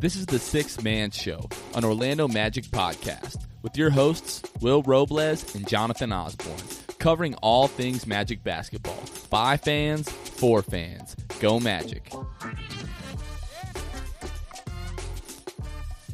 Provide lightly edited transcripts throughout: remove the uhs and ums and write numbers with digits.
This is the Sixth Man Show, an Orlando Magic podcast, with your hosts, Will Robles and Jonathan Osborne, covering all things Magic basketball, by fans, for fans. Go Magic.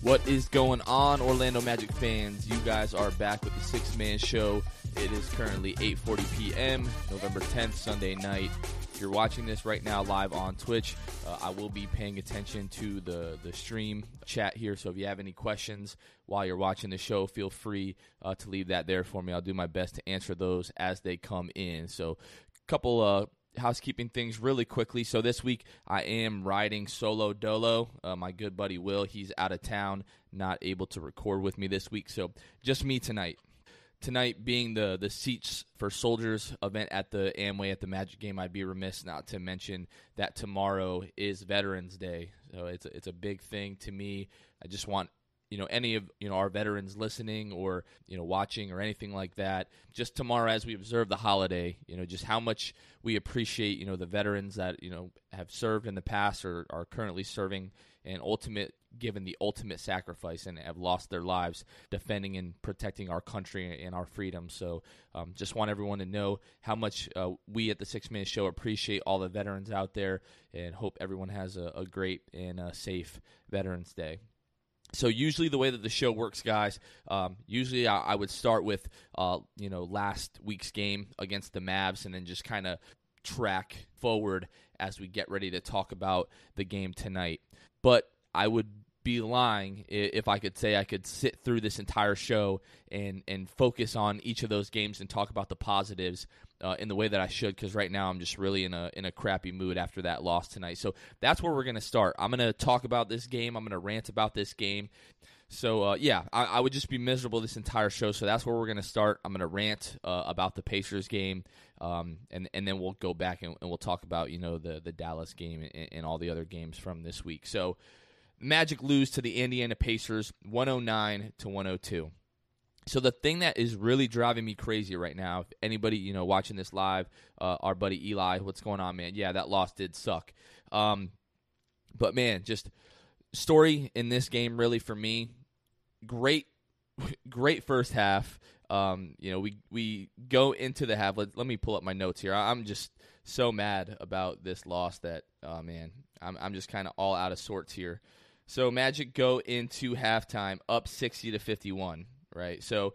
What is going on, Orlando Magic fans? You guys are back with the Sixth Man Show. It is currently 8:40 p.m., November 10th, Sunday night. If you're watching this right now live on Twitch, I will be paying attention to the stream chat here. So if you have any questions while you're watching the show, feel free to leave that there for me. I'll do my best to answer those as they come in. So a couple housekeeping things really quickly. So this week I am riding solo dolo. My good buddy Will, he's out of town, not able to record with me this week. So just me tonight. Tonight being the Seats for Soldiers event at the Amway at the Magic game, I'd be remiss not to mention that tomorrow is Veterans Day. So it's a big thing to me. I just want any of our veterans listening or watching or anything like that, just tomorrow as we observe the holiday, just how much we appreciate the veterans that have served in the past or are currently serving and given the ultimate sacrifice and have lost their lives defending and protecting our country and our freedom. So just want everyone to know how much we at the 6 Minute Show appreciate all the veterans out there and hope everyone has a great and safe Veterans Day. So usually the way that the show works, guys, usually I would start with, last week's game against the Mavs and then just kind of track forward as we get ready to talk about the game tonight. But I would be lying if I could say I could sit through this entire show and focus on each of those games and talk about the positives in the way that I should, because right now I'm just really in a crappy mood after that loss tonight. So that's where we're going to start. I'm going to talk about this game. I'm going to rant about this game. So, I would just be miserable this entire show, so that's where we're going to start. I'm going to rant about the Pacers game, and then we'll go back and we'll talk about the Dallas game and all the other games from this week. So Magic lose to the Indiana Pacers 109-102. So the thing that is really driving me crazy right now, if anybody watching this live, our buddy Eli, what's going on, man? Yeah, that loss did suck. But man, just story in this game really for me, great first half. We go into the half. Let me pull up my notes here. I'm just so mad about this loss that I'm just kind of all out of sorts here. So Magic go into halftime up 60-51, right? So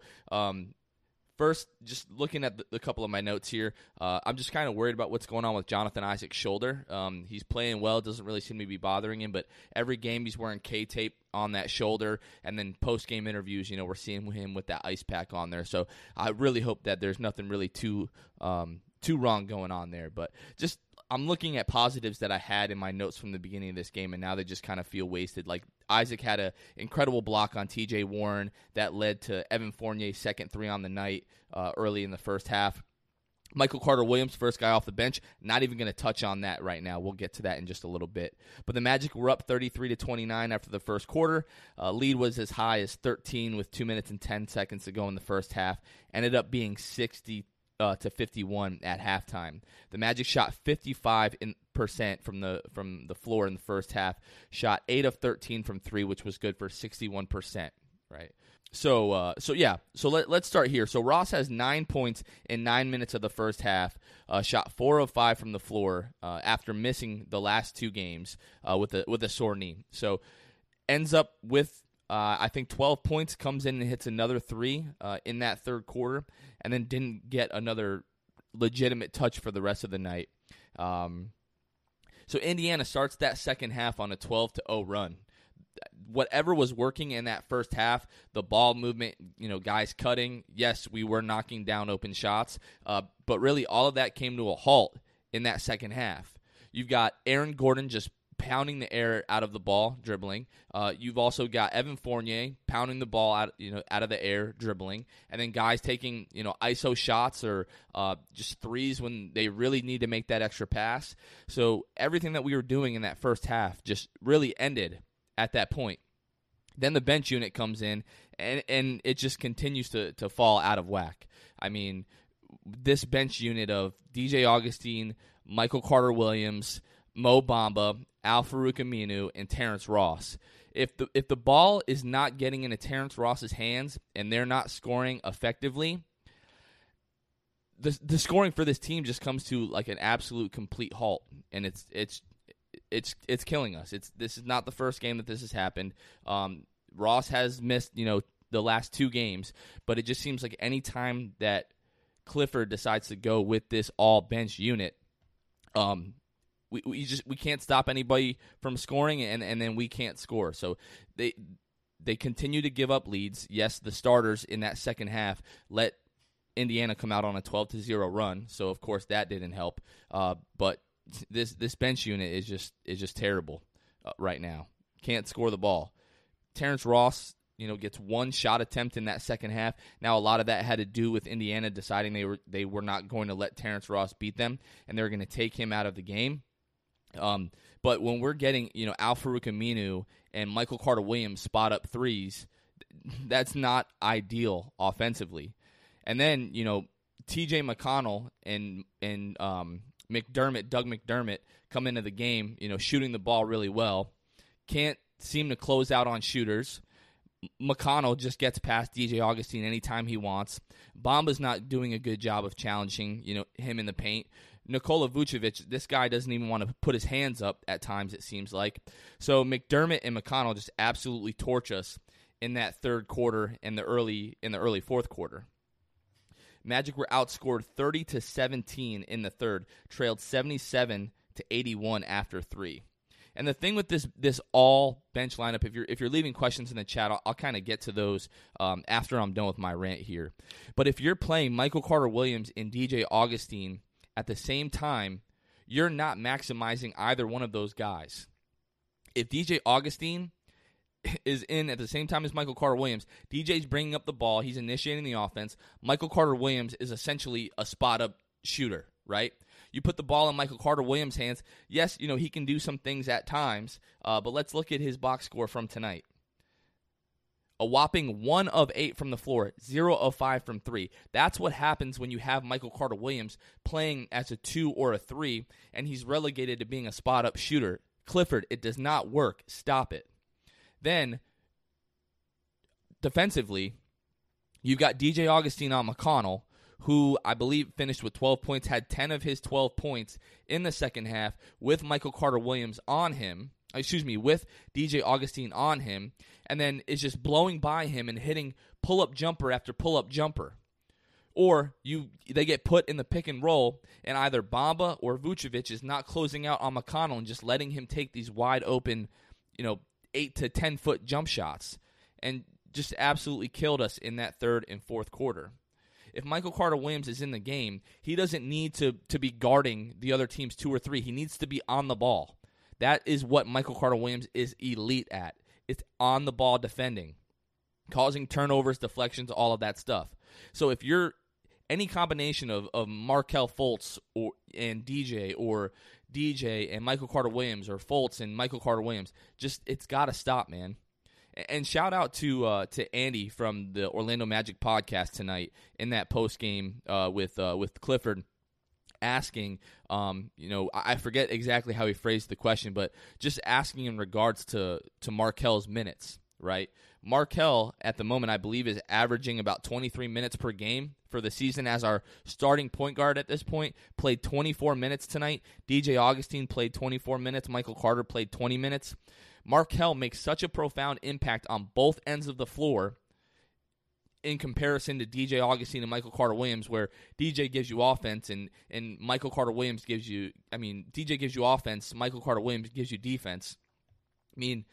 first, just looking at the couple of my notes here, I'm just kind of worried about what's going on with Jonathan Isaac's shoulder. He's playing well. Doesn't really seem to be bothering him, but every game he's wearing K-tape on that shoulder, and then post-game interviews, we're seeing him with that ice pack on there. So I really hope that there's nothing really too wrong going on there, but just I'm looking at positives that I had in my notes from the beginning of this game, and now they just kind of feel wasted. Like Isaac had an incredible block on T.J. Warren that led to Evan Fournier's second three on the night early in the first half. Michael Carter-Williams, first guy off the bench, not even going to touch on that right now. We'll get to that in just a little bit. But the Magic were up 33-29 after the first quarter. Lead was as high as 13 with 2 minutes and 10 seconds to go in the first half. Ended up being 63. To 51 at halftime. The Magic shot 55% from the floor in the first half, shot 8 of 13 from 3, which was good for 61%, right? So let's start here. So Ross has 9 points in 9 minutes of the first half, shot 4 of 5 from the floor after missing the last 2 games with a sore knee. So ends up with I think 12 points, comes in and hits another 3 in that third quarter, and then didn't get another legitimate touch for the rest of the night. So Indiana starts that second half on a 12-0 run. Whatever was working in that first half, the ball movement, guys cutting, yes, we were knocking down open shots, but really all of that came to a halt in that second half. You've got Aaron Gordon just pounding the air out of the ball, dribbling. You've also got Evan Fournier pounding the ball out of the air, dribbling, and then guys taking ISO shots or just threes when they really need to make that extra pass. So everything that we were doing in that first half just really ended at that point. Then the bench unit comes in, and it just continues to fall out of whack. I mean, this bench unit of DJ Augustine, Michael Carter-Williams, Mo Bamba, Al Farouk Aminu, and Terrence Ross. if the ball is not getting into Terrence Ross's hands and they're not scoring effectively, the scoring for this team just comes to like an absolute complete halt, and it's killing us. This is not the first game that this has happened. Ross has missed, the last two games, but it just seems like any time that Clifford decides to go with this all bench unit, we can't stop anybody from scoring, and then we can't score. So they continue to give up leads. Yes, the starters in that second half let Indiana come out on a 12-0 run, so of course that didn't help. But this bench unit is just terrible right now. Can't score the ball. Terrence Ross, gets one shot attempt in that second half. Now, a lot of that had to do with Indiana deciding they were not going to let Terrence Ross beat them, and they were going to take him out of the game. But when we're getting Al Farouk Aminu and Michael Carter-Williams spot up threes, that's not ideal offensively. And then T.J. McConnell and Doug McDermott come into the game, shooting the ball really well. Can't seem to close out on shooters. McConnell just gets past DJ Augustine anytime he wants. Bamba's not doing a good job of challenging, him in the paint. Nikola Vucevic, this guy doesn't even want to put his hands up at times, it seems like. So McDermott and McConnell just absolutely torch us in that third quarter and in the early fourth quarter. Magic were outscored 30-17 in the third, trailed 77-81 after three. And the thing with this all bench lineup, if you're leaving questions in the chat, I'll kind of get to those after I'm done with my rant here. But if you're playing Michael Carter-Williams and DJ Augustine at the same time, you're not maximizing either one of those guys. If DJ Augustine is in at the same time as Michael Carter-Williams, DJ's bringing up the ball, he's initiating the offense. Michael Carter-Williams is essentially a spot-up shooter, right? You put the ball in Michael Carter-Williams' hands. Yes, he can do some things at times, but let's look at his box score from tonight. A whopping 1 of 8 from the floor, 0 of 5 from 3. That's what happens when you have Michael Carter-Williams playing as a 2 or a 3, and he's relegated to being a spot-up shooter. Clifford, it does not work. Stop it. Then, defensively, you've got DJ Augustine on McConnell, who I believe finished with 12 points, had 10 of his 12 points in the second half with Michael Carter-Williams on him, with DJ Augustine on him, and then is just blowing by him and hitting pull-up jumper after pull-up jumper. Or they get put in the pick and roll, and either Bamba or Vucevic is not closing out on McConnell and just letting him take these wide open, 8 to 10-foot jump shots, and just absolutely killed us in that third and fourth quarter. If Michael Carter-Williams is in the game, he doesn't need to be guarding the other team's 2 or 3. He needs to be on the ball. That is what Michael Carter-Williams is elite at. It's on-the-ball defending, causing turnovers, deflections, all of that stuff. So if you're any combination of Markelle Fultz or DJ and Michael Carter-Williams or Fultz and Michael Carter-Williams, just it's got to stop, man. And shout out to Andy from the Orlando Magic podcast tonight in that post game with Clifford, asking, I forget exactly how he phrased the question, but just asking in regards to Markelle's minutes, right? Markelle at the moment, I believe, is averaging about 23 minutes per game for the season as our starting point guard at this point. Played 24 minutes tonight. DJ Augustine played 24 minutes. Michael Carter played 20 minutes. Markelle makes such a profound impact on both ends of the floor in comparison to DJ Augustine and Michael Carter-Williams, where DJ gives you offense and Michael Carter-Williams DJ gives you offense, Michael Carter-Williams gives you defense. I mean,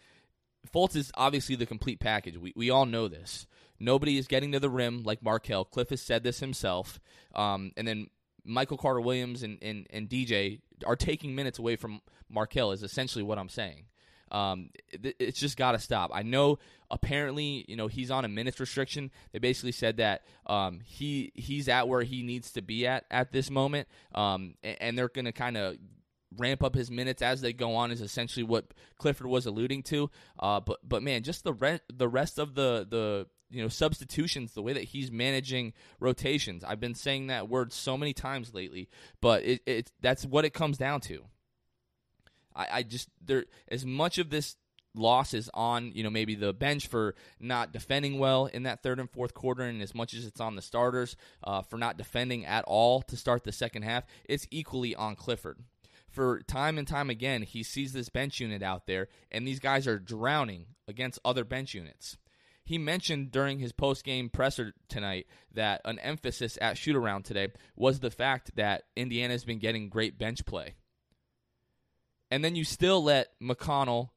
Fultz is obviously the complete package. We all know this. Nobody is getting to the rim like Markelle. Cliff has said this himself. And then Michael Carter-Williams and DJ are taking minutes away from Markelle is essentially what I'm saying. It's just got to stop. I know apparently, he's on a minutes restriction. They basically said that he's at where he needs to be at this moment, and they're going to kind of ramp up his minutes as they go on is essentially what Clifford was alluding to. But man, just the rest of the substitutions, the way that he's managing rotations. I've been saying that word so many times lately, but that's what it comes down to. I just, there, as much of this losses on, you know, maybe the bench for not defending well in that third and fourth quarter, and as much as it's on the starters for not defending at all to start the second half, it's equally on Clifford. For time and time again, he sees this bench unit out there, and these guys are drowning against other bench units. He mentioned during his post-game presser tonight that an emphasis at shoot-around today was the fact that Indiana's been getting great bench play. And then you still let McConnell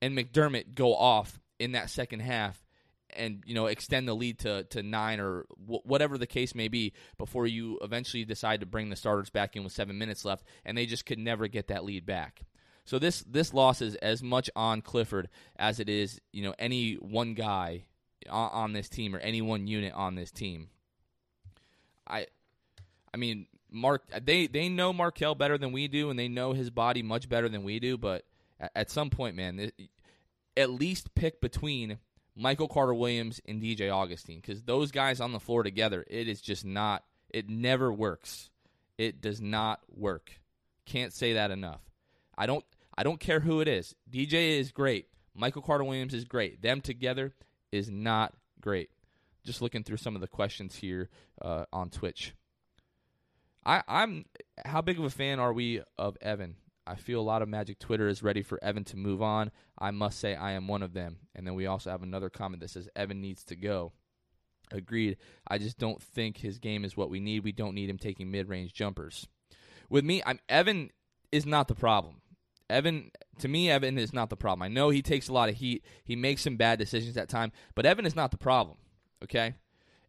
and McDermott go off in that second half and, you know, extend the lead to 9 or whatever the case may be before you eventually decide to bring the starters back in with 7 minutes left, and they just could never get that lead back. So this loss is as much on Clifford as it is, you know, any one guy on this team or any one unit on this team. I mean, they know Markelle better than we do, and they know his body much better than we do. But at some point, man, at least pick between Michael Carter-Williams and DJ Augustine, because those guys on the floor together, it is just not. It never works. It does not work. Can't say that enough. I don't care who it is. DJ is great. Michael Carter-Williams is great. Them together is not great. Just looking through some of the questions here on Twitch. How big of a fan are we of Evan? I feel a lot of Magic Twitter is ready for Evan to move on. I must say I am one of them. And then we also have another comment that says Evan needs to go. Agreed. I just don't think his game is what we need. We don't need him taking mid-range jumpers. With me, Evan is not the problem. Evan is not the problem. I know he takes a lot of heat. He makes some bad decisions at times, but Evan is not the problem, okay?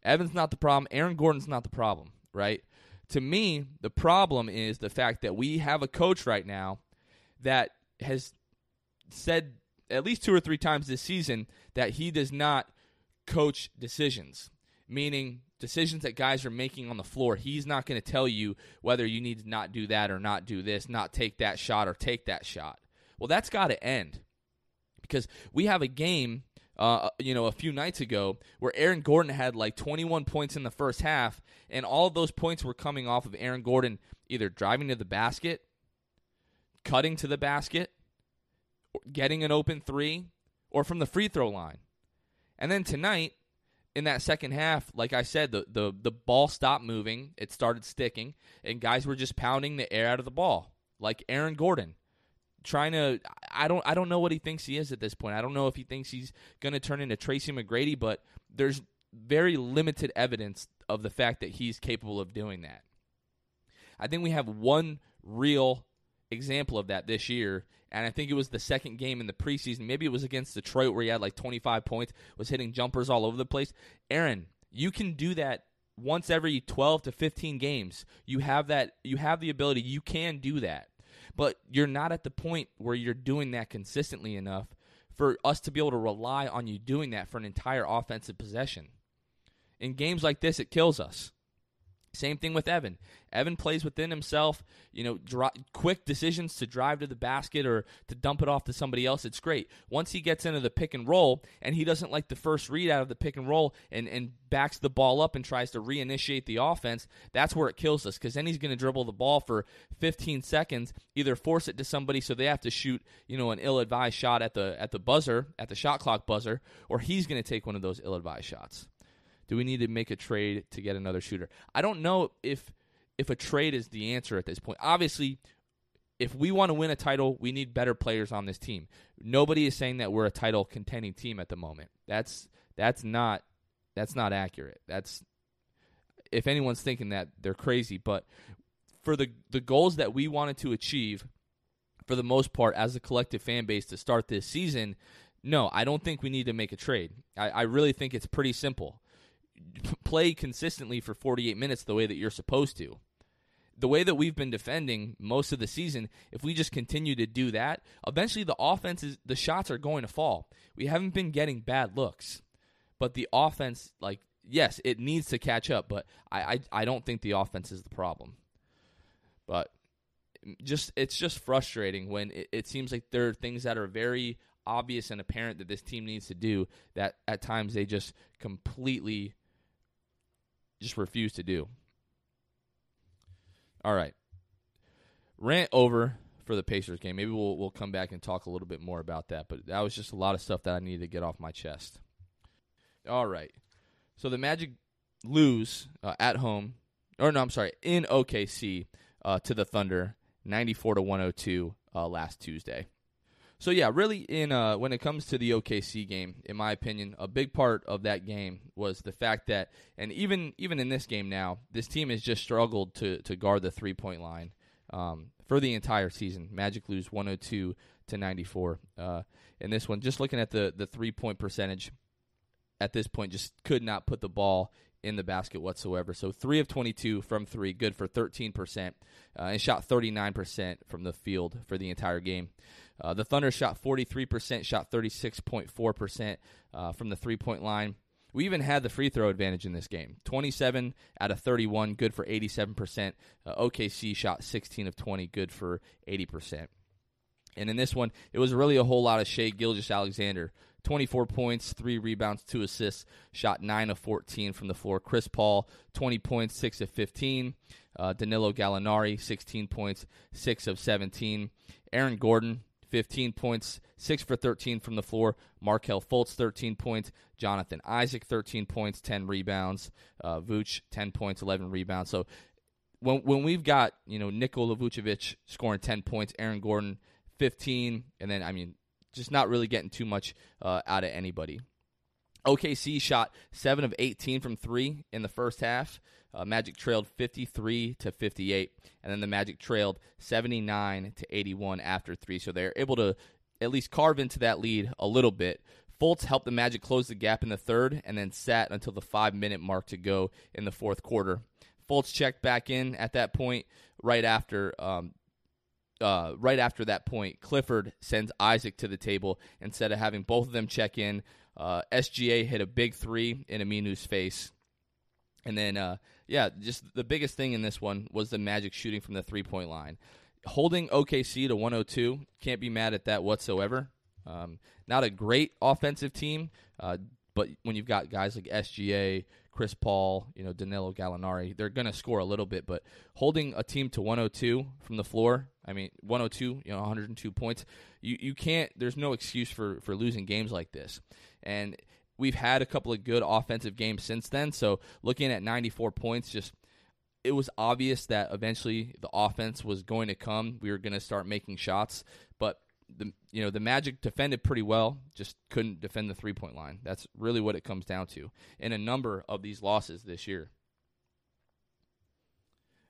Evan's not the problem. Aaron Gordon's not the problem, right? To me, the problem is the fact that we have a coach right now that has said at least 2 or 3 times this season that he does not coach decisions, meaning decisions that guys are making on the floor. He's not going to tell you whether you need to not do that or not do this, not take that shot or take that shot. Well, that's got to end, because we have a game, a few nights ago where Aaron Gordon had like 21 points in the first half, and all of those points were coming off of Aaron Gordon either driving to the basket, cutting to the basket, getting an open three, or from the free throw line. And then tonight, in that second half, like I said, the ball stopped moving. It started sticking, and guys were just pounding the air out of the ball, like Aaron Gordon, trying to. I don't know what he thinks he is at this point. I don't know if he thinks he's going to turn into Tracy McGrady, but there's very limited evidence of the fact that he's capable of doing that. I think we have one real example of that this year, and I think it was the second game in the preseason. Maybe it was against Detroit where he had like 25 points, was hitting jumpers all over the place. Aaron, you can do that once every 12 to 15 games. You have that. You have the ability. You can do that. But you're not at the point where you're doing that consistently enough for us to be able to rely on you doing that for an entire offensive possession. In games like this, it kills us. Same thing with Evan. Evan plays within himself, you know, quick decisions to drive to the basket or to dump it off to somebody else. It's great. Once he gets into the pick and roll and he doesn't like the first read out of the pick and roll and backs the ball up and tries to reinitiate the offense, that's where it kills us, because then he's going to dribble the ball for 15 seconds, either force it to somebody so they have to shoot, you know, an ill-advised shot at the buzzer, at the shot clock buzzer, or he's going to take one of those ill-advised shots. Do we need to make a trade to get another shooter? I don't know if a trade is the answer at this point. Obviously, if we want to win a title, we need better players on this team. Nobody is saying that we're a title contending team at the moment. That's not accurate. That's, if anyone's thinking that, they're crazy. But for the goals that we wanted to achieve, for the most part, as a collective fan base to start this season, no, I don't think we need to make a trade. I really think it's pretty simple. Play consistently for 48 minutes the way that you're supposed to. The way that we've been defending most of the season, if we just continue to do that, eventually the shots are going to fall. We haven't been getting bad looks, but the offense, like, yes, it needs to catch up, but I don't think the offense is the problem. But it's just frustrating when it seems like there are things that are very obvious and apparent that this team needs to do that at times they just completely just refuse to do. All right. Rant over. for the Pacers game. Maybe we'll come back and talk a little bit more about that. But that was just a lot of stuff that I needed to get off my chest. All right. So the Magic lose at home. Or no, I'm sorry, in OKC to the Thunder, 94-102 last Tuesday. So yeah, really when it comes to the OKC game, in my opinion, a big part of that game was the fact that, and even in this game now, this team has just struggled to guard the three-point line for the entire season. Magic lose 102-94. In this one, just looking at the three-point percentage, at this point just could not put the ball in the basket whatsoever. So 3 of 22 from 3, good for 13%, and shot 39% from the field for the entire game. The Thunder shot 43%, shot 36.4% from the three-point line. We even had the free throw advantage in this game. 27 out of 31, good for 87%. OKC shot 16 of 20, good for 80%. And in this one, it was really a whole lot of Shai Gilgeous-Alexander. 24 points, 3 rebounds, 2 assists, shot 9 of 14 from the floor. Chris Paul, 20 points, 6 of 15. Danilo Gallinari, 16 points, 6 of 17. Aaron Gordon, 15 points, 6 for 13 from the floor. Markelle Fultz, 13 points. Jonathan Isaac, 13 points, 10 rebounds. Vooch, 10 points, 11 rebounds. So when we've got, Nikola Vucevic scoring 10 points, Aaron Gordon, 15, and then, just not really getting too much out of anybody. OKC shot 7 of 18 from 3 in the first half. Magic trailed 53-58, and then the Magic trailed 79-81 after 3. So they're able to at least carve into that lead a little bit. Fultz helped the Magic close the gap in the third and then sat until the 5-minute mark to go in the fourth quarter. Fultz checked back in at that point right after that point, Clifford sends Isaac to the table. Instead of having both of them check in, SGA hit a big three in Aminu's face. And then, just the biggest thing in this one was the Magic shooting from the three-point line. Holding OKC to 102, can't be mad at that whatsoever. Not a great offensive team, but when you've got guys like SGA, Chris Paul, Danilo Gallinari, they're going to score a little bit, but holding a team to 102 from the floor, 102, 102 points, you can't, there's no excuse for losing games like this. And we've had a couple of good offensive games since then, so looking at 94 points, just it was obvious that eventually the offense was going to come. We were going to start making shots, but the Magic defended pretty well, just couldn't defend the three-point line. That's really what it comes down to in a number of these losses this year.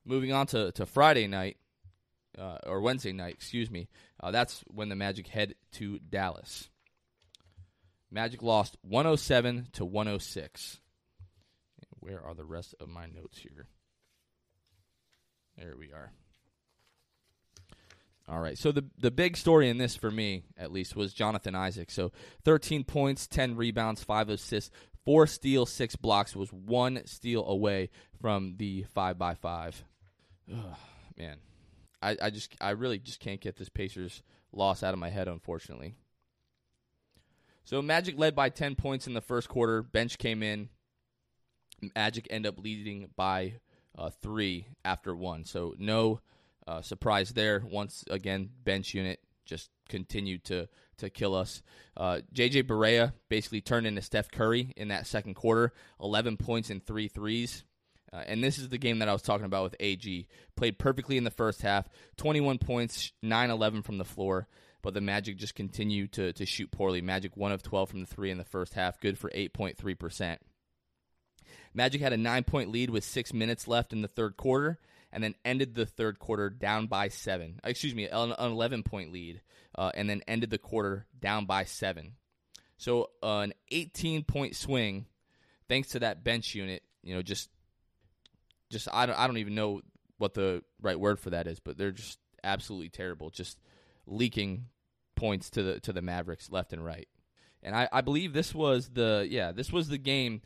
Moving on to Friday night, or Wednesday night, that's when the Magic head to Dallas. Magic lost 107-106. Where are the rest of my notes here? There we are. All right, so the big story in this for me, at least, was Jonathan Isaac. So 13 points, 10 rebounds, 5 assists, 4 steals, 6 blocks, was 1 steal away from the 5x5. Ugh, man, I really just can't get this Pacers loss out of my head, unfortunately. So Magic led by 10 points in the first quarter. Bench came in. Magic end up leading by 3 after 1, so no surprise there. Once again, bench unit just continued to kill us. J.J. Barea basically turned into Steph Curry in that second quarter, 11 points and 3 threes. And this is the game that I was talking about with AG. Played perfectly in the first half, 21 points, 9-11 from the floor, but the Magic just continued to shoot poorly. Magic 1 of 12 from the 3 in the first half, good for 8.3%. Magic had a 9-point lead with 6 minutes left in the third quarter, and then ended the third quarter down by 7. An 11-point lead, and then ended the quarter down by 7. So an 18-point swing, thanks to that bench unit. I don't even know what the right word for that is, but they're just absolutely terrible, just leaking points to the Mavericks left and right. And I believe this was the game.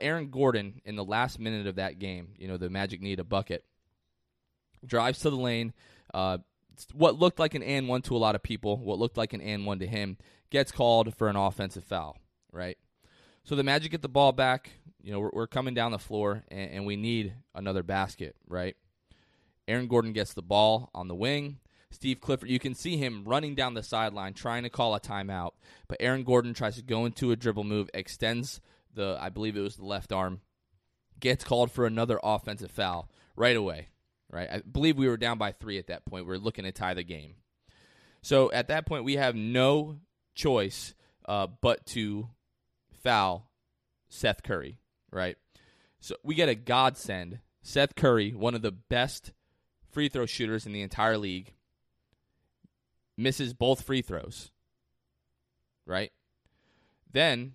Aaron Gordon in the last minute of that game, the Magic need a bucket. Drives to the lane, what looked like an and one to a lot of people, what looked like an and one to him, gets called for an offensive foul, right? So the Magic get the ball back, we're coming down the floor, and we need another basket, right? Aaron Gordon gets the ball on the wing, Steve Clifford, you can see him running down the sideline trying to call a timeout, but Aaron Gordon tries to go into a dribble move, extends the, I believe it was the left arm, gets called for another offensive foul right away. Right, I believe we were down by 3 at that point. We were looking to tie the game. So at that point, we have no choice but to foul Seth Curry, right? So we get a godsend. Seth Curry, one of the best free throw shooters in the entire league, misses both free throws, right? Then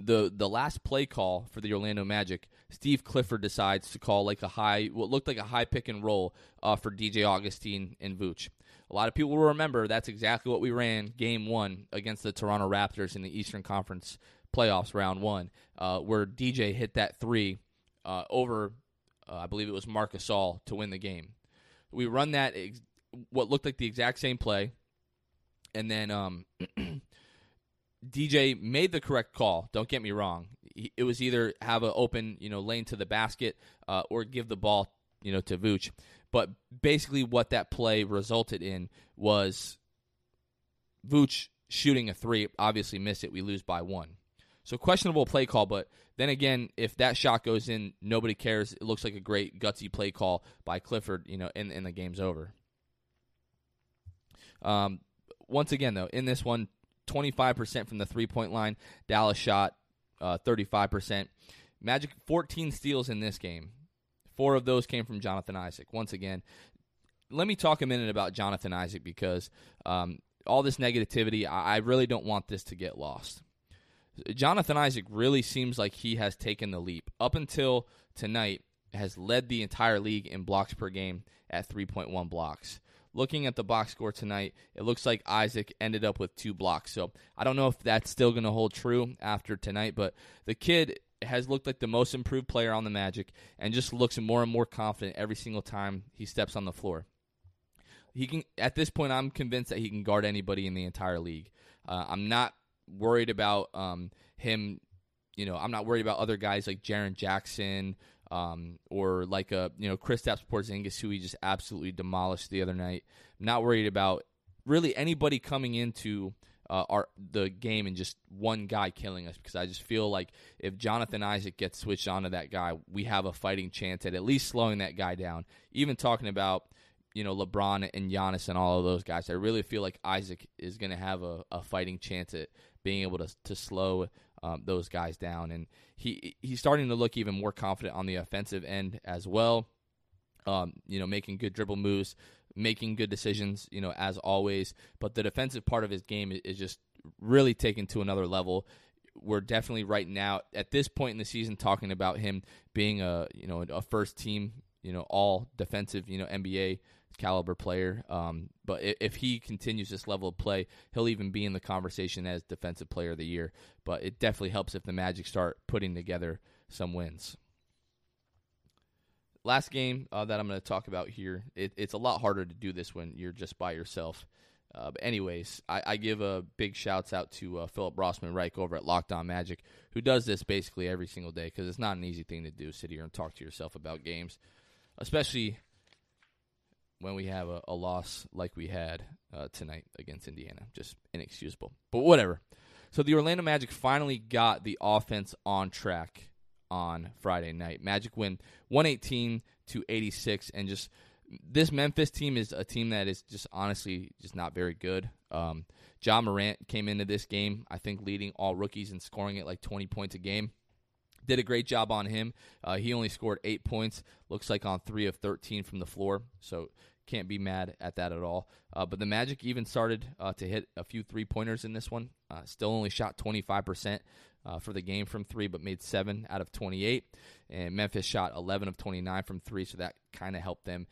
the last play call for the Orlando Magic, Steve Clifford decides to call like a high, what looked like a high pick and roll for DJ Augustine and Vooch. A lot of people will remember that's exactly what we ran game one against the Toronto Raptors in the Eastern Conference playoffs round one, where DJ hit that three over, I believe it was Marc Gasol to win the game. We run that what looked like the exact same play, and then DJ made the correct call. Don't get me wrong. It was either have an open, lane to the basket or give the ball, to Vooch. But basically what that play resulted in was Vooch shooting a three, obviously missed it. We lose by 1. So questionable play call, but then again, if that shot goes in, nobody cares. It looks like a great gutsy play call by Clifford, and the game's over. Once again, though, in this one, 25% from the three-point line. Dallas shot 35%. Magic 14 steals in this game. 4 of those came from Jonathan Isaac. Once again, let me talk a minute about Jonathan Isaac because all this negativity, I really don't want this to get lost. Jonathan Isaac really seems like he has taken the leap. Up until tonight, has led the entire league in blocks per game at 3.1 blocks. Looking at the box score tonight, it looks like Isaac ended up with 2 blocks. So I don't know if that's still going to hold true after tonight, but the kid has looked like the most improved player on the Magic and just looks more and more confident every single time he steps on the floor. He can, at this point, I'm convinced that he can guard anybody in the entire league. I'm not worried about him. I'm not worried about other guys like Jaren Jackson, or like Kristaps Porzingis, who he just absolutely demolished the other night. I'm not worried about really anybody coming into the game and just one guy killing us, because I just feel like if Jonathan Isaac gets switched onto that guy, we have a fighting chance at least slowing that guy down. Even talking about LeBron and Giannis and all of those guys, I really feel like Isaac is going to have a fighting chance at being able to slow those guys down, and he's starting to look even more confident on the offensive end as well. Making good dribble moves, making good decisions, as always. But the defensive part of his game is just really taken to another level. We're definitely right now at this point in the season talking about him being a first team all defensive NBA caliber player. But if he continues this level of play, he'll even be in the conversation as defensive player of the year. But it definitely helps if the Magic start putting together some wins. Last game that I'm going to talk about here, it's a lot harder to do this when you're just by yourself. But anyways, I give a big shouts out to Philip Rossman-Reich over at Locked On Magic, who does this basically every single day, because it's not an easy thing to do, sit here and talk to yourself about games, especially when we have a loss like we had tonight against Indiana. Just inexcusable. But whatever. So the Orlando Magic finally got the offense on track on Friday night. Magic win 118-86, and just this Memphis team is a team that is just honestly just not very good. Ja Morant came into this game, I think, leading all rookies and scoring at like 20 points a game. Did a great job on him. He only scored 8 points, looks like on 3 of 13 from the floor, so can't be mad at that at all. But the Magic even started to hit a few three-pointers in this one. Still only shot 25% for the game from 3, but made 7 out of 28. And Memphis shot 11 of 29 from 3, so that kind of helped them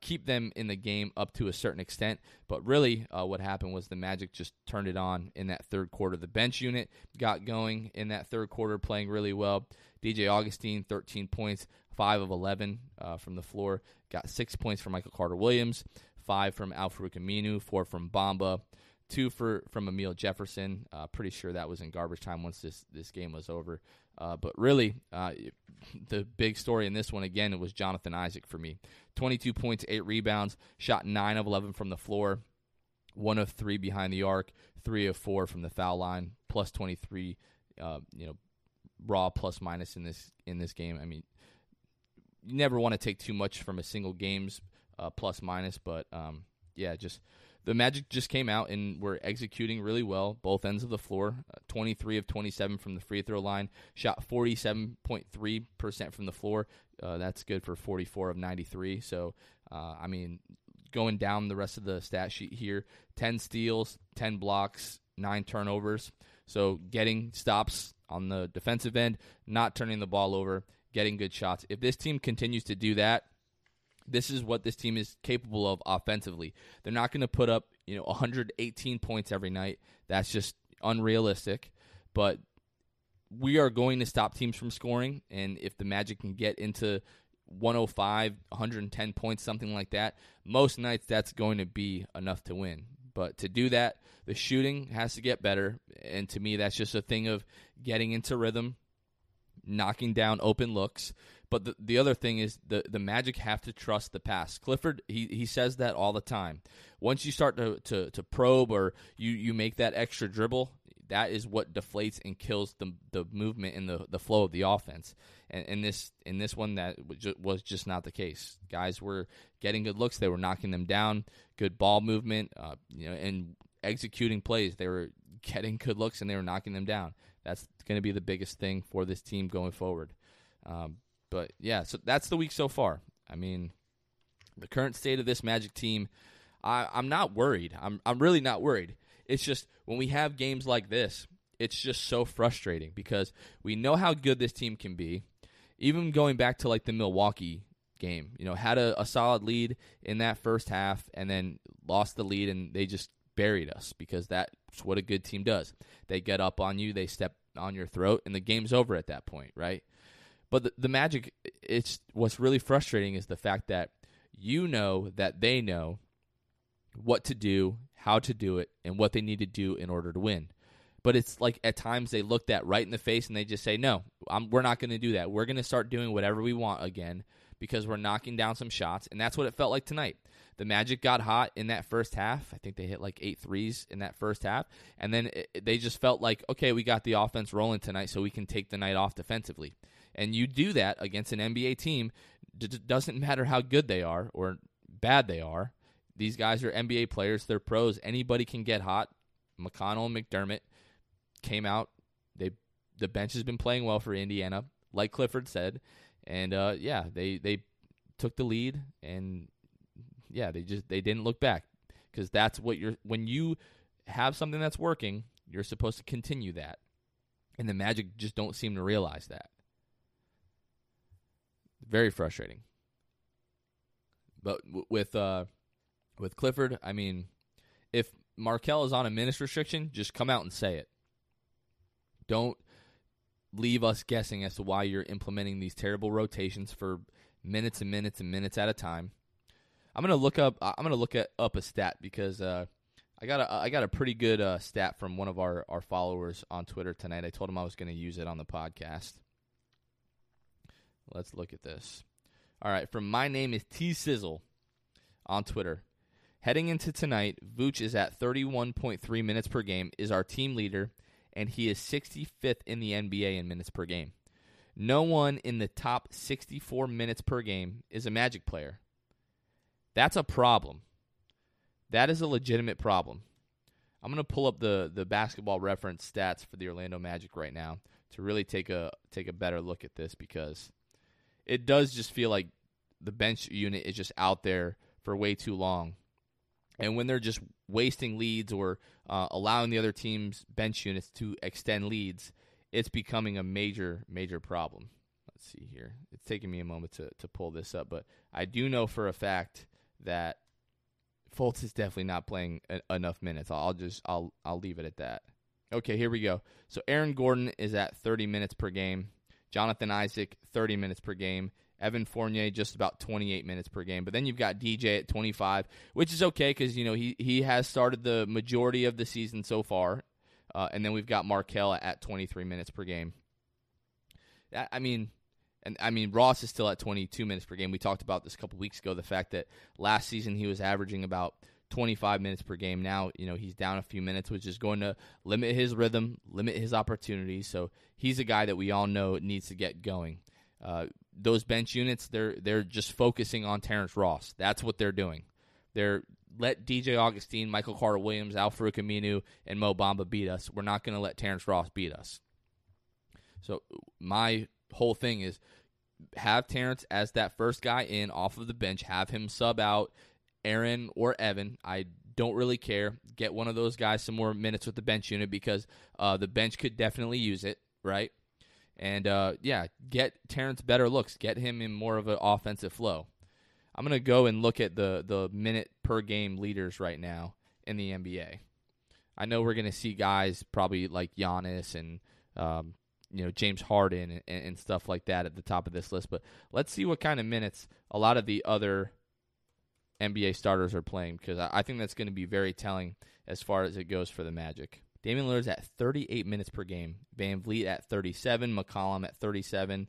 keep them in the game up to a certain extent. But really what happened was the Magic just turned it on in that third quarter. The bench unit got going in that third quarter, playing really well. DJ Augustine, 13 points, 5 of 11 from the floor. Got 6 points from Michael Carter-Williams, 5 from Al Farouk Aminu, 4 from Bamba, Two from Emile Jefferson. Pretty sure that was in garbage time once this game was over. But really, the big story in this one, again, it was Jonathan Isaac for me. 22 points, 8 rebounds, shot 9 of 11 from the floor, 1 of 3 behind the arc, 3 of 4 from the foul line, plus 23, raw plus minus in this game. I mean, you never want to take too much from a single game's plus minus, but just the Magic just came out and were executing really well, both ends of the floor. 23 of 27 from the free throw line, shot 47.3% from the floor. That's good for 44 of 93. So, going down the rest of the stat sheet here, 10 steals, 10 blocks, 9 turnovers. So getting stops on the defensive end, not turning the ball over, getting good shots. If this team continues to do that, this is what this team is capable of offensively. They're not going to put up, 118 points every night. That's just unrealistic. But we are going to stop teams from scoring, and if the Magic can get into 105, 110 points, something like that, most nights that's going to be enough to win. But to do that, the shooting has to get better, and to me that's just a thing of getting into rhythm, knocking down open looks. But the other thing is the Magic have to trust the pass. Clifford, he says that all the time. Once you start to probe or you make that extra dribble, that is what deflates and kills the movement and the flow of the offense. And in this one, that was just not the case. Guys were getting good looks. They were knocking them down. Good ball movement, and executing plays. They were getting good looks, and they were knocking them down. That's going to be the biggest thing for this team going forward. But, yeah, so that's the week so far. I mean, the current state of this Magic team, I'm not worried. I'm really not worried. It's just when we have games like this, it's just so frustrating because we know how good this team can be. Even going back to, the Milwaukee game, had a solid lead in that first half and then lost the lead, and they just buried us because that's what a good team does. They get up on you, they step on your throat, and the game's over at that point, right? But the Magic, it's what's really frustrating is the fact that that they know what to do, how to do it, and what they need to do in order to win. But it's like at times they look that right in the face and they just say, no, we're not going to do that. We're going to start doing whatever we want again because we're knocking down some shots, and that's what it felt like tonight. The Magic got hot in that first half. I think they hit 8 threes in that first half, and then they just felt like, okay, we got the offense rolling tonight so we can take the night off defensively. And you do that against an NBA team. It doesn't matter how good they are or bad they are. These guys are NBA players. They're pros. Anybody can get hot. McConnell and McDermott came out. The bench has been playing well for Indiana, like Clifford said. And, they took the lead. And, they didn't look back because that's what when you have something that's working, you're supposed to continue that. And the Magic just don't seem to realize that. Very frustrating. But with Clifford, I mean, if Markelle is on a minutes restriction, just come out and say it. Don't leave us guessing as to why you're implementing these terrible rotations for minutes and minutes and minutes at a time. I'm gonna look up a stat because I got a pretty good stat from one of our followers on Twitter tonight. I told him I was gonna use it on the podcast. Let's look at this. All right, from My Name is T-Sizzle on Twitter. Heading into tonight, Vooch is at 31.3 minutes per game, is our team leader, and he is 65th in the NBA in minutes per game. No one in the top 64 minutes per game is a Magic player. That's a problem. That is a legitimate problem. I'm going to pull up the basketball reference stats for the Orlando Magic right now to really take a better look at this because it does just feel like the bench unit is just out there for way too long. And when they're just wasting leads or allowing the other team's bench units to extend leads, it's becoming a major, major problem. Let's see here. It's taking me a moment to pull this up, but I do know for a fact that Fultz is definitely not playing enough minutes. I'll leave it at that. Okay, here we go. So Aaron Gordon is at 30 minutes per game. Jonathan Isaac, 30 minutes per game. Evan Fournier just about 28 minutes per game. But then you've got DJ at 25, which is okay because, you know, he has started the majority of the season so far. And then we've got Markelle at 23 minutes per game. I mean, Ross is still at 22 minutes per game. We talked about this a couple weeks ago, the fact that last season he was averaging about 25 minutes per game. Now, you know, he's down a few minutes, which is going to limit his rhythm, limit his opportunities. So he's a guy that we all know needs to get going. Those bench units, they're just focusing on Terrence Ross. That's what they're doing. They're let DJ Augustine, Michael Carter-Williams, Al Farouk Aminu, and Mo Bamba beat us. We're not going to let Terrence Ross beat us. So my whole thing is have Terrence as that first guy in off of the bench. Have him sub out Aaron or Evan. I don't really care. Get one of those guys some more minutes with the bench unit because the bench could definitely use it, right? And, get Terrence better looks. Get him in more of an offensive flow. I'm going to go and look at the minute per game leaders right now in the NBA. I know we're going to see guys probably like Giannis and James Harden and stuff like that at the top of this list. But let's see what kind of minutes a lot of the other NBA starters are playing because I think that's going to be very telling as far as it goes for the Magic. Damian Lillard's at 38 minutes per game. Van Vliet at 37. McCollum at 37.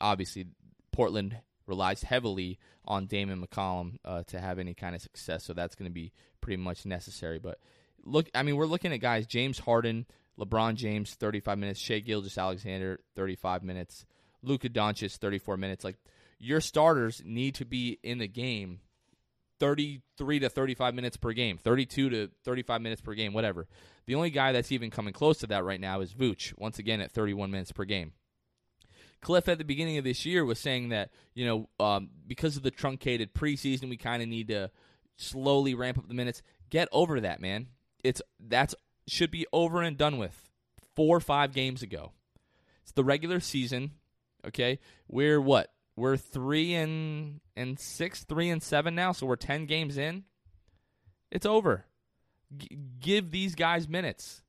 Obviously, Portland relies heavily on Damon McCollum to have any kind of success, so that's going to be pretty much necessary. But look, I mean, we're looking at guys: James Harden, LeBron James, 35 minutes; Shai Gilgeous-Alexander, 35 minutes; Luka Doncic, 34 minutes. Like your starters need to be in the game 33 to 35 minutes per game, 32 to 35 minutes per game, whatever. The only guy that's even coming close to that right now is Vooch, once again at 31 minutes per game. Cliff at the beginning of this year was saying that, because of the truncated preseason, we kind of need to slowly ramp up the minutes. Get over that, man. That should be over and done with 4 or 5 games ago. It's the regular season, okay? We're what? We're 3-6, 3-7 now, so we're 10 games in. It's over. Give these guys minutes.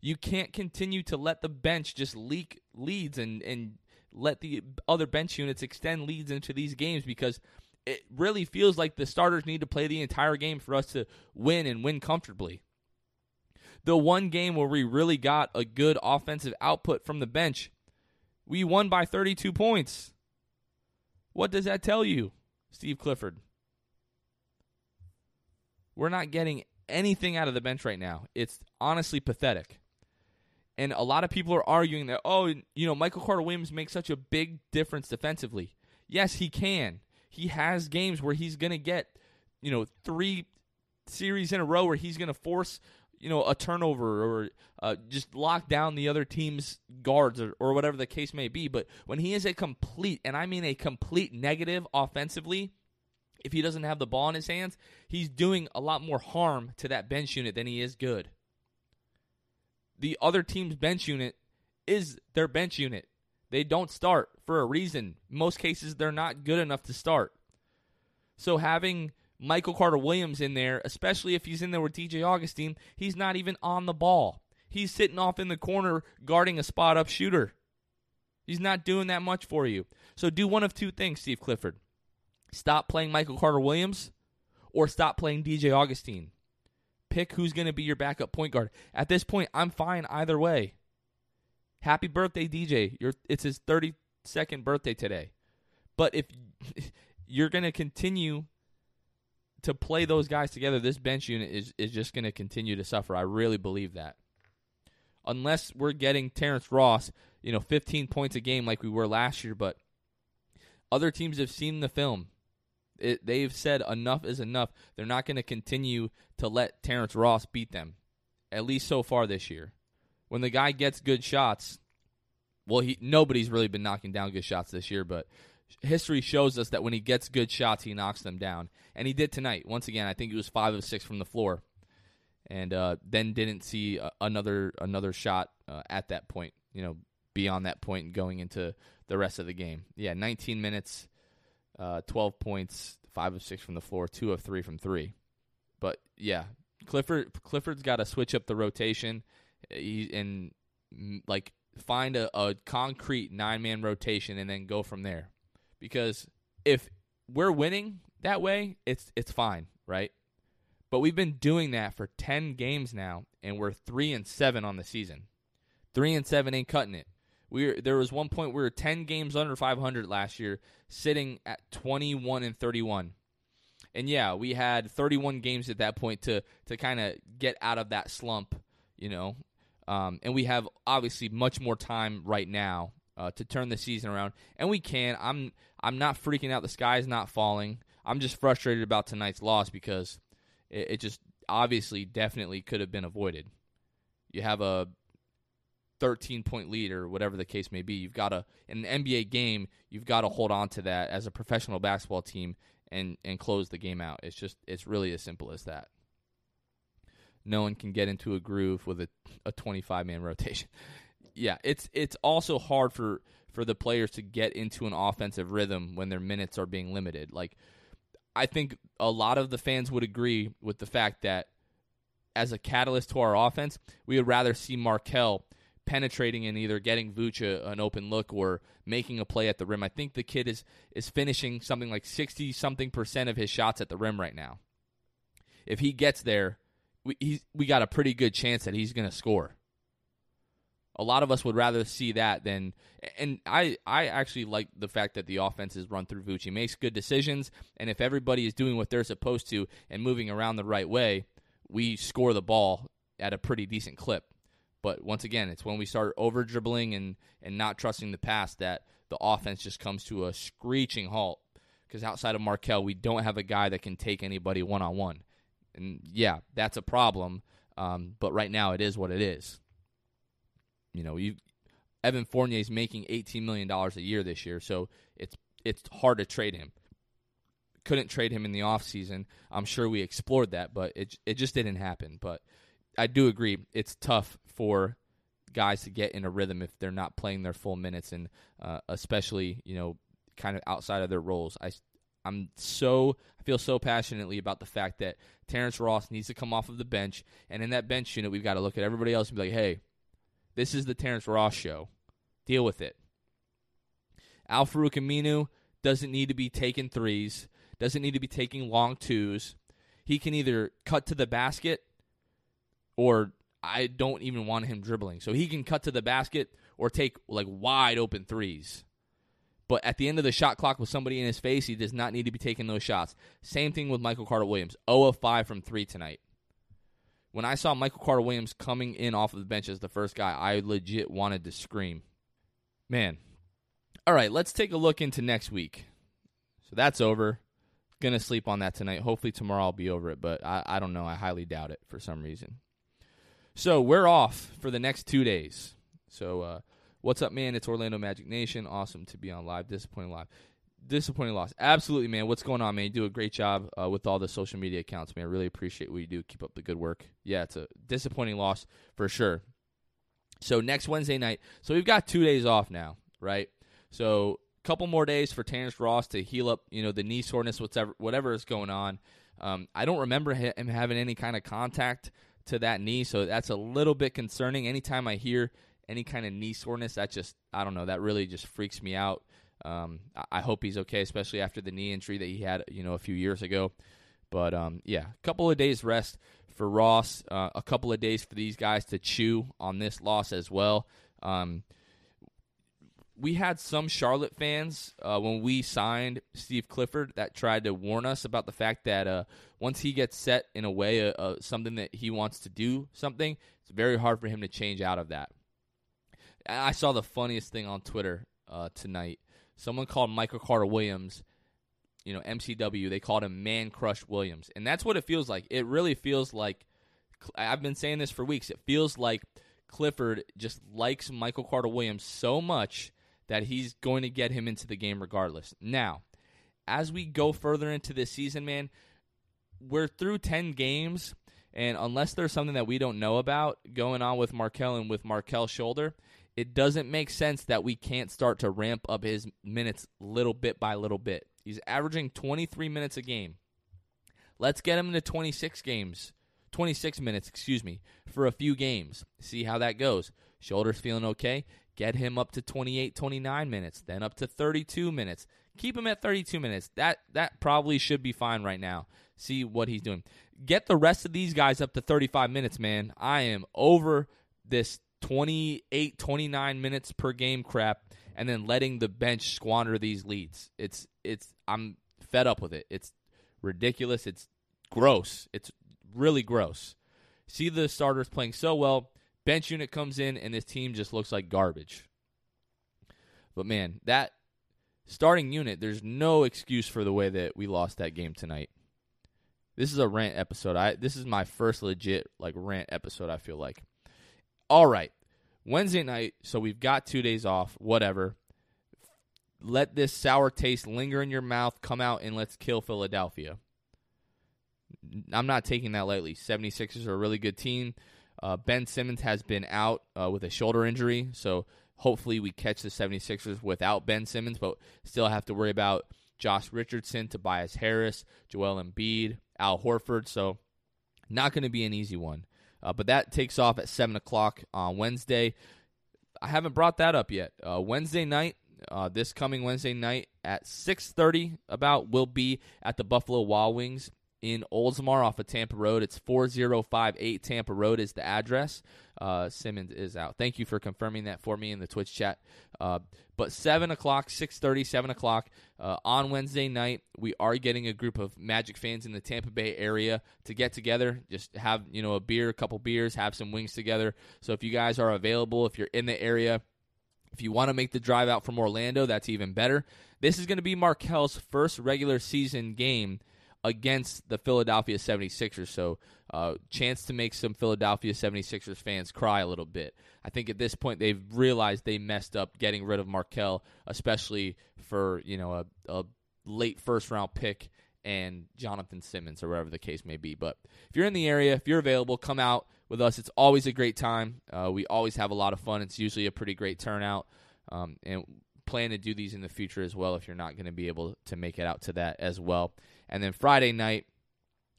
You can't continue to let the bench just leak leads and let the other bench units extend leads into these games because it really feels like the starters need to play the entire game for us to win and win comfortably. The one game where we really got a good offensive output from the bench, we won by 32 points. What does that tell you, Steve Clifford? We're not getting anything out of the bench right now. It's honestly pathetic. And a lot of people are arguing that, Michael Carter-Williams makes such a big difference defensively. Yes, he can. He has games where he's going to get, 3 series in a row where he's going to force, a turnover or just lock down the other team's guards or whatever the case may be. But when he is a complete negative offensively, if he doesn't have the ball in his hands, he's doing a lot more harm to that bench unit than he is good. The other team's bench unit is their bench unit. They don't start for a reason. In most cases, they're not good enough to start. So having Michael Carter-Williams in there, especially if he's in there with DJ Augustine, he's not even on the ball. He's sitting off in the corner guarding a spot-up shooter. He's not doing that much for you. So do one of two things, Steve Clifford. Stop playing Michael Carter-Williams or stop playing DJ Augustine. Pick who's going to be your backup point guard. At this point, I'm fine either way. Happy birthday, DJ. It's his 32nd birthday today. But if you're going to continue to play those guys together, this bench unit is just going to continue to suffer. I really believe that. Unless we're getting Terrence Ross, 15 points a game like we were last year, but other teams have seen the film. They've said enough is enough. They're not going to continue to let Terrence Ross beat them, at least so far this year. When the guy gets good shots, nobody's really been knocking down good shots this year, but history shows us that when he gets good shots, he knocks them down. And he did tonight. Once again, I think it was 5 of 6 from the floor, and then didn't see another shot at that point, beyond that point and going into the rest of the game. Yeah, 19 minutes. 12 points, 5 of 6 from the floor, 2 of 3 from 3. But yeah, Clifford's got to switch up the rotation and find a concrete 9-man rotation and then go from there. because if we're winning that way, it's fine, right? But we've been doing that for 10 games now, and we're 3-7 on the season. 3-7 ain't cutting it. There was one point we were 10 games under 500 last year, sitting at 21-31. And yeah, we had 31 games at that point to kind of get out of that slump, you know. And we have obviously much more time right now to turn the season around, and we can. I'm not freaking out. The sky's not falling. I'm just frustrated about tonight's loss because it just obviously definitely could have been avoided. You have a 13-point lead or whatever the case may be. You've got to, in an NBA game, you've got to hold on to that as a professional basketball team and close the game out. It's really as simple as that. No one can get into a groove with a 25-man rotation. Yeah, it's also hard for the players to get into an offensive rhythm when their minutes are being limited. Like, I think a lot of the fans would agree with the fact that as a catalyst to our offense, we would rather see Markelle penetrating and either getting Vucevic an open look or making a play at the rim. I think the kid is finishing something like 60-something% of his shots at the rim right now. If he gets there, we got a pretty good chance that he's going to score. A lot of us would rather see that than, and I actually like the fact that the offense is run through Vucevic. He makes good decisions, and if everybody is doing what they're supposed to and moving around the right way, we score the ball at a pretty decent clip. But once again, it's when we start over-dribbling and not trusting the pass that the offense just comes to a screeching halt, because outside of Markelle, we don't have a guy that can take anybody one-on-one. And yeah, that's a problem, but right now it is what it is. You know, Evan Fournier is making $18 million a year this year, so it's hard to trade him. Couldn't trade him in the offseason. I'm sure we explored that, but it just didn't happen. But I do agree, it's tough for guys to get in a rhythm if they're not playing their full minutes, and especially, you know, kind of outside of their roles. I feel so passionately about the fact that Terrence Ross needs to come off of the bench, and in that bench unit, we've got to look at everybody else and be like, hey, this is the Terrence Ross show. Deal with it. Al Farouk Aminu doesn't need to be taking threes, doesn't need to be taking long twos. He can either cut to the basket, or I don't even want him dribbling. So he can cut to the basket or take like wide open threes. But at the end of the shot clock with somebody in his face, he does not need to be taking those shots. Same thing with Michael Carter-Williams. 0 of 5 from 3 tonight. When I saw Michael Carter-Williams coming in off of the bench as the first guy, I legit wanted to scream. Man. All right, let's take a look into next week. So that's over. Going to sleep on that tonight. Hopefully tomorrow I'll be over it, but I don't know. I highly doubt it for some reason. So we're off for the next 2 days. So what's up, man? It's Orlando Magic Nation. Awesome to be on live. Disappointing live. Disappointing loss. Absolutely, man. What's going on, man? You do a great job with all the social media accounts, man. I really appreciate what you do. Keep up the good work. Yeah, it's a disappointing loss for sure. So next Wednesday night. So we've got 2 days off now, right? So a couple more days for Terrence Ross to heal up, you know, the knee soreness, whatever is going on. I don't remember him having any kind of contact to that knee, so that's a little bit concerning. Anytime I hear any kind of knee soreness, that just, I don't know, that really just freaks me out. I hope he's okay, especially after the knee injury that he had, you know, a few years ago. But yeah, a couple of days rest for Ross, a couple of days for these guys to chew on this loss as well. We had some Charlotte fans when we signed Steve Clifford that tried to warn us about the fact that once he gets set in a way, something that he wants to do something, it's very hard for him to change out of that. I saw the funniest thing on Twitter tonight. Someone called Michael Carter-Williams, you know, MCW. They called him Man Crush Williams. And that's what it feels like. It really feels like, I've been saying this for weeks, it feels like Clifford just likes Michael Carter-Williams so much that he's going to get him into the game regardless. Now, as we go further into this season, man, we're through 10 games, and unless there's something that we don't know about going on with Markelle and with Markelle's shoulder, it doesn't make sense that we can't start to ramp up his minutes little bit by little bit. He's averaging 23 minutes a game. Let's get him into 26 minutes, for a few games. See how that goes. Shoulder's feeling okay. Get him up to 28, 29 minutes, then up to 32 minutes. Keep him at 32 minutes. That probably should be fine right now. See what he's doing. Get the rest of these guys up to 35 minutes, man. I am over this 28, 29 minutes per game crap and then letting the bench squander these leads. I'm fed up with it. It's ridiculous. It's gross. It's really gross. See the starters playing so well. Bench unit comes in, and this team just looks like garbage. But, man, that starting unit, there's no excuse for the way that we lost that game tonight. This is a rant episode. This is my first legit rant episode, I feel like. All right. Wednesday night, so we've got 2 days off, whatever. Let this sour taste linger in your mouth, come out, and let's kill Philadelphia. I'm not taking that lightly. 76ers are a really good team. Ben Simmons has been out with a shoulder injury, so hopefully we catch the 76ers without Ben Simmons, but still have to worry about Josh Richardson, Tobias Harris, Joel Embiid, Al Horford, so not going to be an easy one. But that takes off at 7 o'clock on Wednesday. I haven't brought that up yet. Wednesday night, this coming Wednesday night at 6:30 about, will be at the Buffalo Wild Wings in Oldsmar off of Tampa Road. It's 4058 Tampa Road is the address. Simmons is out. Thank you for confirming that for me in the Twitch chat. But 7 o'clock, 6:30, 7 o'clock on Wednesday night, we are getting a group of Magic fans in the Tampa Bay area to get together, just have a beer, a couple beers, have some wings together. So if you guys are available, if you're in the area, if you want to make the drive out from Orlando, that's even better. This is going to be Markelle's first regular season game against the Philadelphia 76ers, so chance to make some Philadelphia 76ers fans cry a little bit. I think at this point they've realized they messed up getting rid of Markelle, especially for a late first-round pick and Jonathan Simmons or whatever the case may be. But if you're in the area, if you're available, come out with us. It's always a great time. We always have a lot of fun. It's usually a pretty great turnout, and plan to do these in the future as well if you're not going to be able to make it out to that as well. And then Friday night,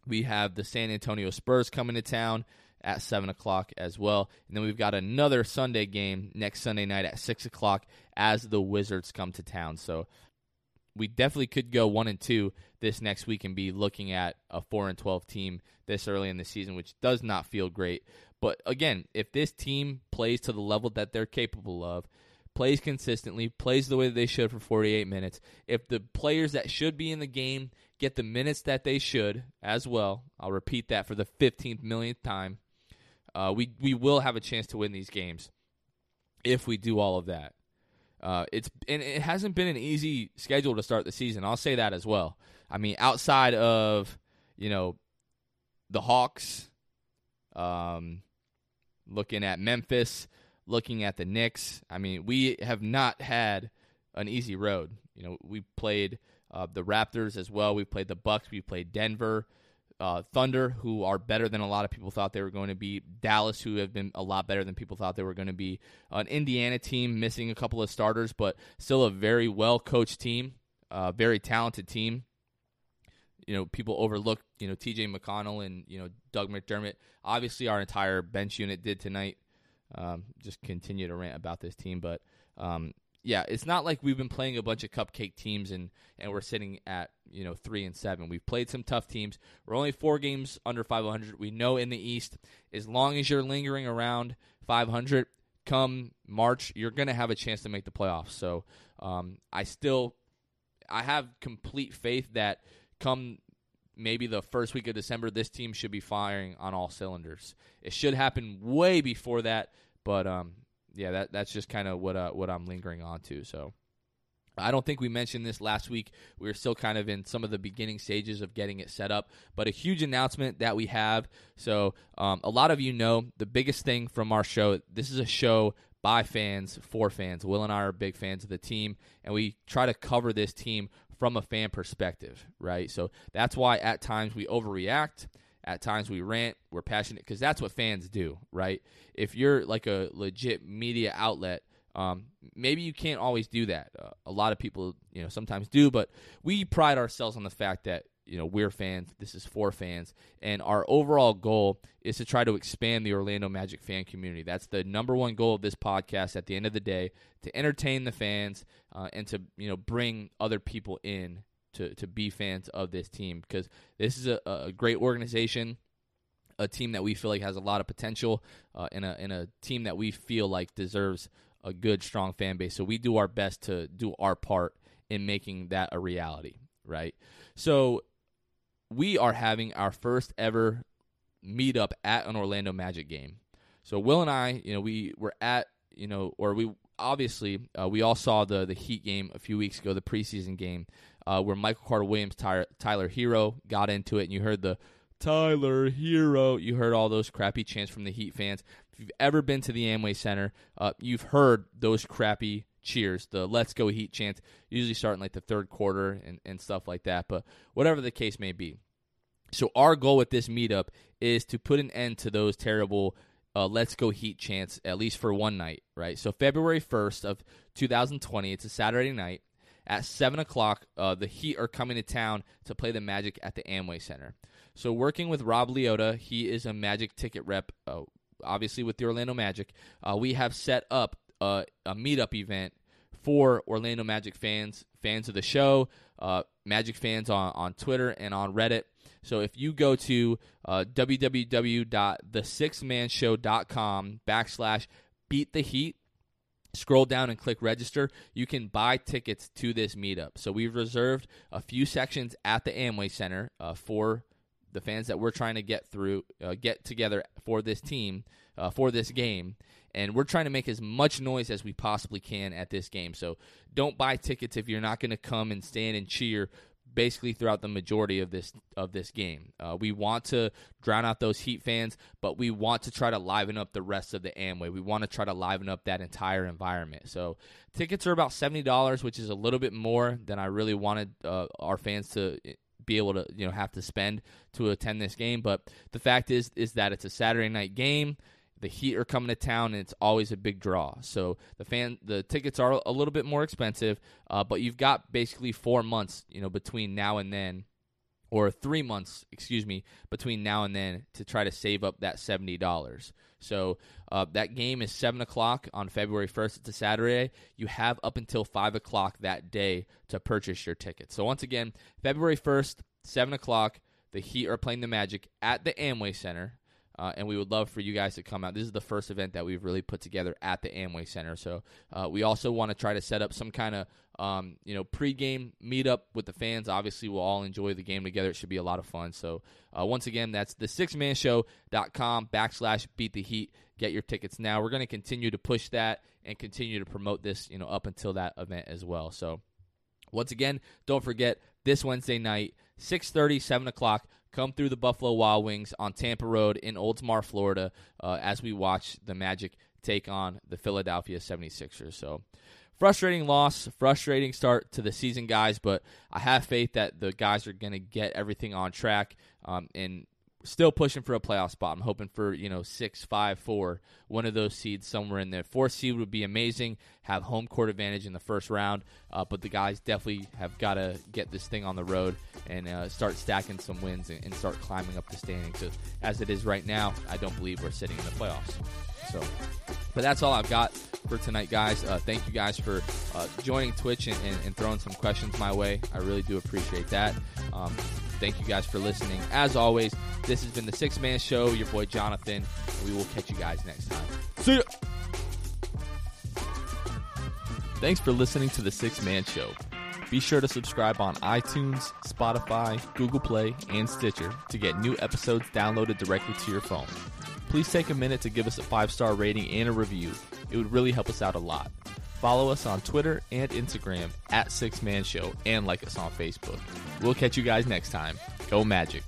we have the San Antonio Spurs coming to town at 7 o'clock as well. And then we've got another Sunday game next Sunday night at 6 o'clock as the Wizards come to town. So we definitely could go 1-2 this next week and be looking at a 4-12 team this early in the season, which does not feel great. But again, if this team plays to the level that they're capable of, plays consistently, plays the way that they should for 48 minutes, if the players that should be in the game get the minutes that they should as well, I'll repeat that for the 15th millionth time, we will have a chance to win these games if we do all of that. It hasn't been an easy schedule to start the season. I'll say that as well. I mean, outside of, the Hawks, looking at Memphis, looking at the Knicks, I mean, we have not had an easy road. We played the Raptors as well. We played the Bucks. We played Denver, Thunder, who are better than a lot of people thought they were going to be. Dallas, who have been a lot better than people thought they were going to be. An Indiana team missing a couple of starters, but still a very well-coached team, very talented team. People overlook, T.J. McConnell and, Doug McDermott. Obviously, our entire bench unit did tonight. Just continue to rant about this team, but yeah, it's not like we've been playing a bunch of cupcake teams and we're sitting at 3-7. We've played some tough teams. We're only 4 games under 500. We know in the East, as long as you're lingering around 500, come March, you're going to have a chance to make the playoffs. So I have complete faith that come maybe the first week of December, this team should be firing on all cylinders. It should happen way before that, but yeah, that's just kind of what I'm lingering on to. So I don't think we mentioned this last week. We were still kind of in some of the beginning stages of getting it set up, but a huge announcement that we have. So a lot of the biggest thing from our show, this is a show by fans, for fans. Will and I are big fans of the team, and we try to cover this team from a fan perspective, right? So that's why at times we overreact, at times we rant, we're passionate, because that's what fans do, right? If you're like a legit media outlet, maybe you can't always do that. A lot of people, sometimes do, but we pride ourselves on the fact that you know, we're fans, this is for fans, and our overall goal is to try to expand the Orlando Magic fan community. That's the number one goal of this podcast at the end of the day, to entertain the fans and to, you know, bring other people in to be fans of this team, because this is a great organization, a team that we feel like has a lot of potential, and a team that we feel like deserves a good, strong fan base. So we do our best to do our part in making that a reality, right? So we are having our first ever meetup at an Orlando Magic game. So Will and I, you know, we were at, you know, or we obviously, we all saw the Heat game a few weeks ago, the preseason game, where Michael Carter-Williams, Tyler Hero got into it, and you heard the Tyler Hero. You heard all those crappy chants from the Heat fans. If you've ever been to the Amway Center, you've heard those crappy cheers, the "Let's Go Heat" chants, usually starting like the third quarter and stuff like that, but whatever the case may be. So our goal with this meetup is to put an end to those terrible "Let's Go Heat" chants, at least for one night, right? So February 1st of 2020, it's a Saturday night. At 7 o'clock, the Heat are coming to town to play the Magic at the Amway Center. So working with Rob Liotta, he is a Magic ticket rep, obviously with the Orlando Magic, we have set up a meetup event for Orlando Magic fans, fans of the show, Magic fans on Twitter and on Reddit. So if you go to www.thesixthmanshow.com/beattheheat, scroll down and click register, you can buy tickets to this meetup. So we've reserved a few sections at the Amway Center for the fans that we're trying to get together for this team, for this game. And we're trying to make as much noise as we possibly can at this game. So don't buy tickets if you're not going to come and stand and cheer basically throughout the majority of this game. We want to drown out those Heat fans, but we want to try to liven up the rest of the Amway. We want to try to liven up that entire environment. So tickets are about $70, which is a little bit more than I really wanted our fans to be able to, you know, have to spend to attend this game. But the fact is that it's a Saturday night game. The Heat are coming to town, and it's always a big draw. So the tickets are a little bit more expensive, but you've got basically 4 months, you know, between now and then, or 3 months, excuse me, between now and then to try to save up that $70. So that game is 7 o'clock on February 1st. It's a Saturday. You have up until 5 o'clock that day to purchase your tickets. So once again, February 1st, 7 o'clock. The Heat are playing the Magic at the Amway Center. And we would love for you guys to come out. This is the first event that we've really put together at the Amway Center. So we also want to try to set up some kind of pregame meetup with the fans. Obviously, we'll all enjoy the game together. It should be a lot of fun. So once again, that's thesixthmanshow.com/beattheheat. Get your tickets now. We're going to continue to push that and continue to promote this, you know, up until that event as well. So once again, don't forget this Wednesday night, 6:30, 7 o'clock, come through the Buffalo Wild Wings on Tampa Road in Oldsmar, Florida, as we watch the Magic take on the Philadelphia 76ers. So frustrating loss, frustrating start to the season, guys, but I have faith that the guys are going to get everything on track and still pushing for a playoff spot. I'm hoping for, you know, 6, 5, 4, one of those seeds somewhere in there. 4th seed would be amazing, have home court advantage in the first round, but the guys definitely have got to get this thing on the road and start stacking some wins and start climbing up the standings. So as it is right now, I don't believe we're sitting in the playoffs. So, but that's all I've got for tonight, guys. Thank you guys for joining Twitch and throwing some questions my way. I really do appreciate that. Thank you guys for listening. As always, this has been the Sixth Man Show. Your boy Jonathan. We will catch you guys next time. See ya! Thanks for listening to the Sixth Man Show. Be sure to subscribe on iTunes, Spotify, Google Play, and Stitcher to get new episodes downloaded directly to your phone. Please take a minute to give us a 5-star rating and a review. It would really help us out a lot. Follow us on Twitter and Instagram at Sixth Man Show, and like us on Facebook. We'll catch you guys next time. Go Magic.